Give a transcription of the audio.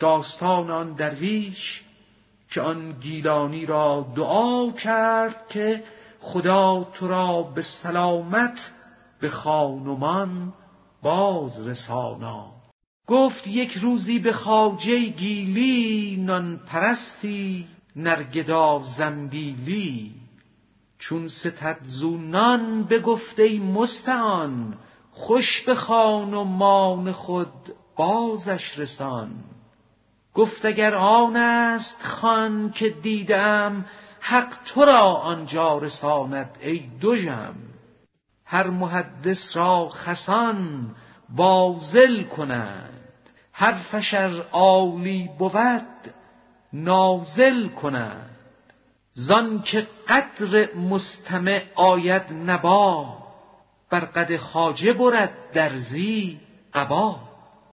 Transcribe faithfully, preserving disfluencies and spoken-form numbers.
داستان آن درویش که آن گیلانی را دعا کرد که خدا تو را به سلامت به خانمان باز رسانا. گفت یک روزی به خواجه گیلی، نان پرستی نرگدا زنبیلی. چون ستد زونان بگفت ای مستعان، خوش به خانمان خود بازش رسان. گفت اگر آن است خان که دیدم، حق تو را آنجا رساند ای دژم. هر محدث را خَسان با ذِل کنند، حرفش ار عالی بود نازِل کنند. زان که قدر مستمع آید نبا، بر قد خواجه برد درزی قبا.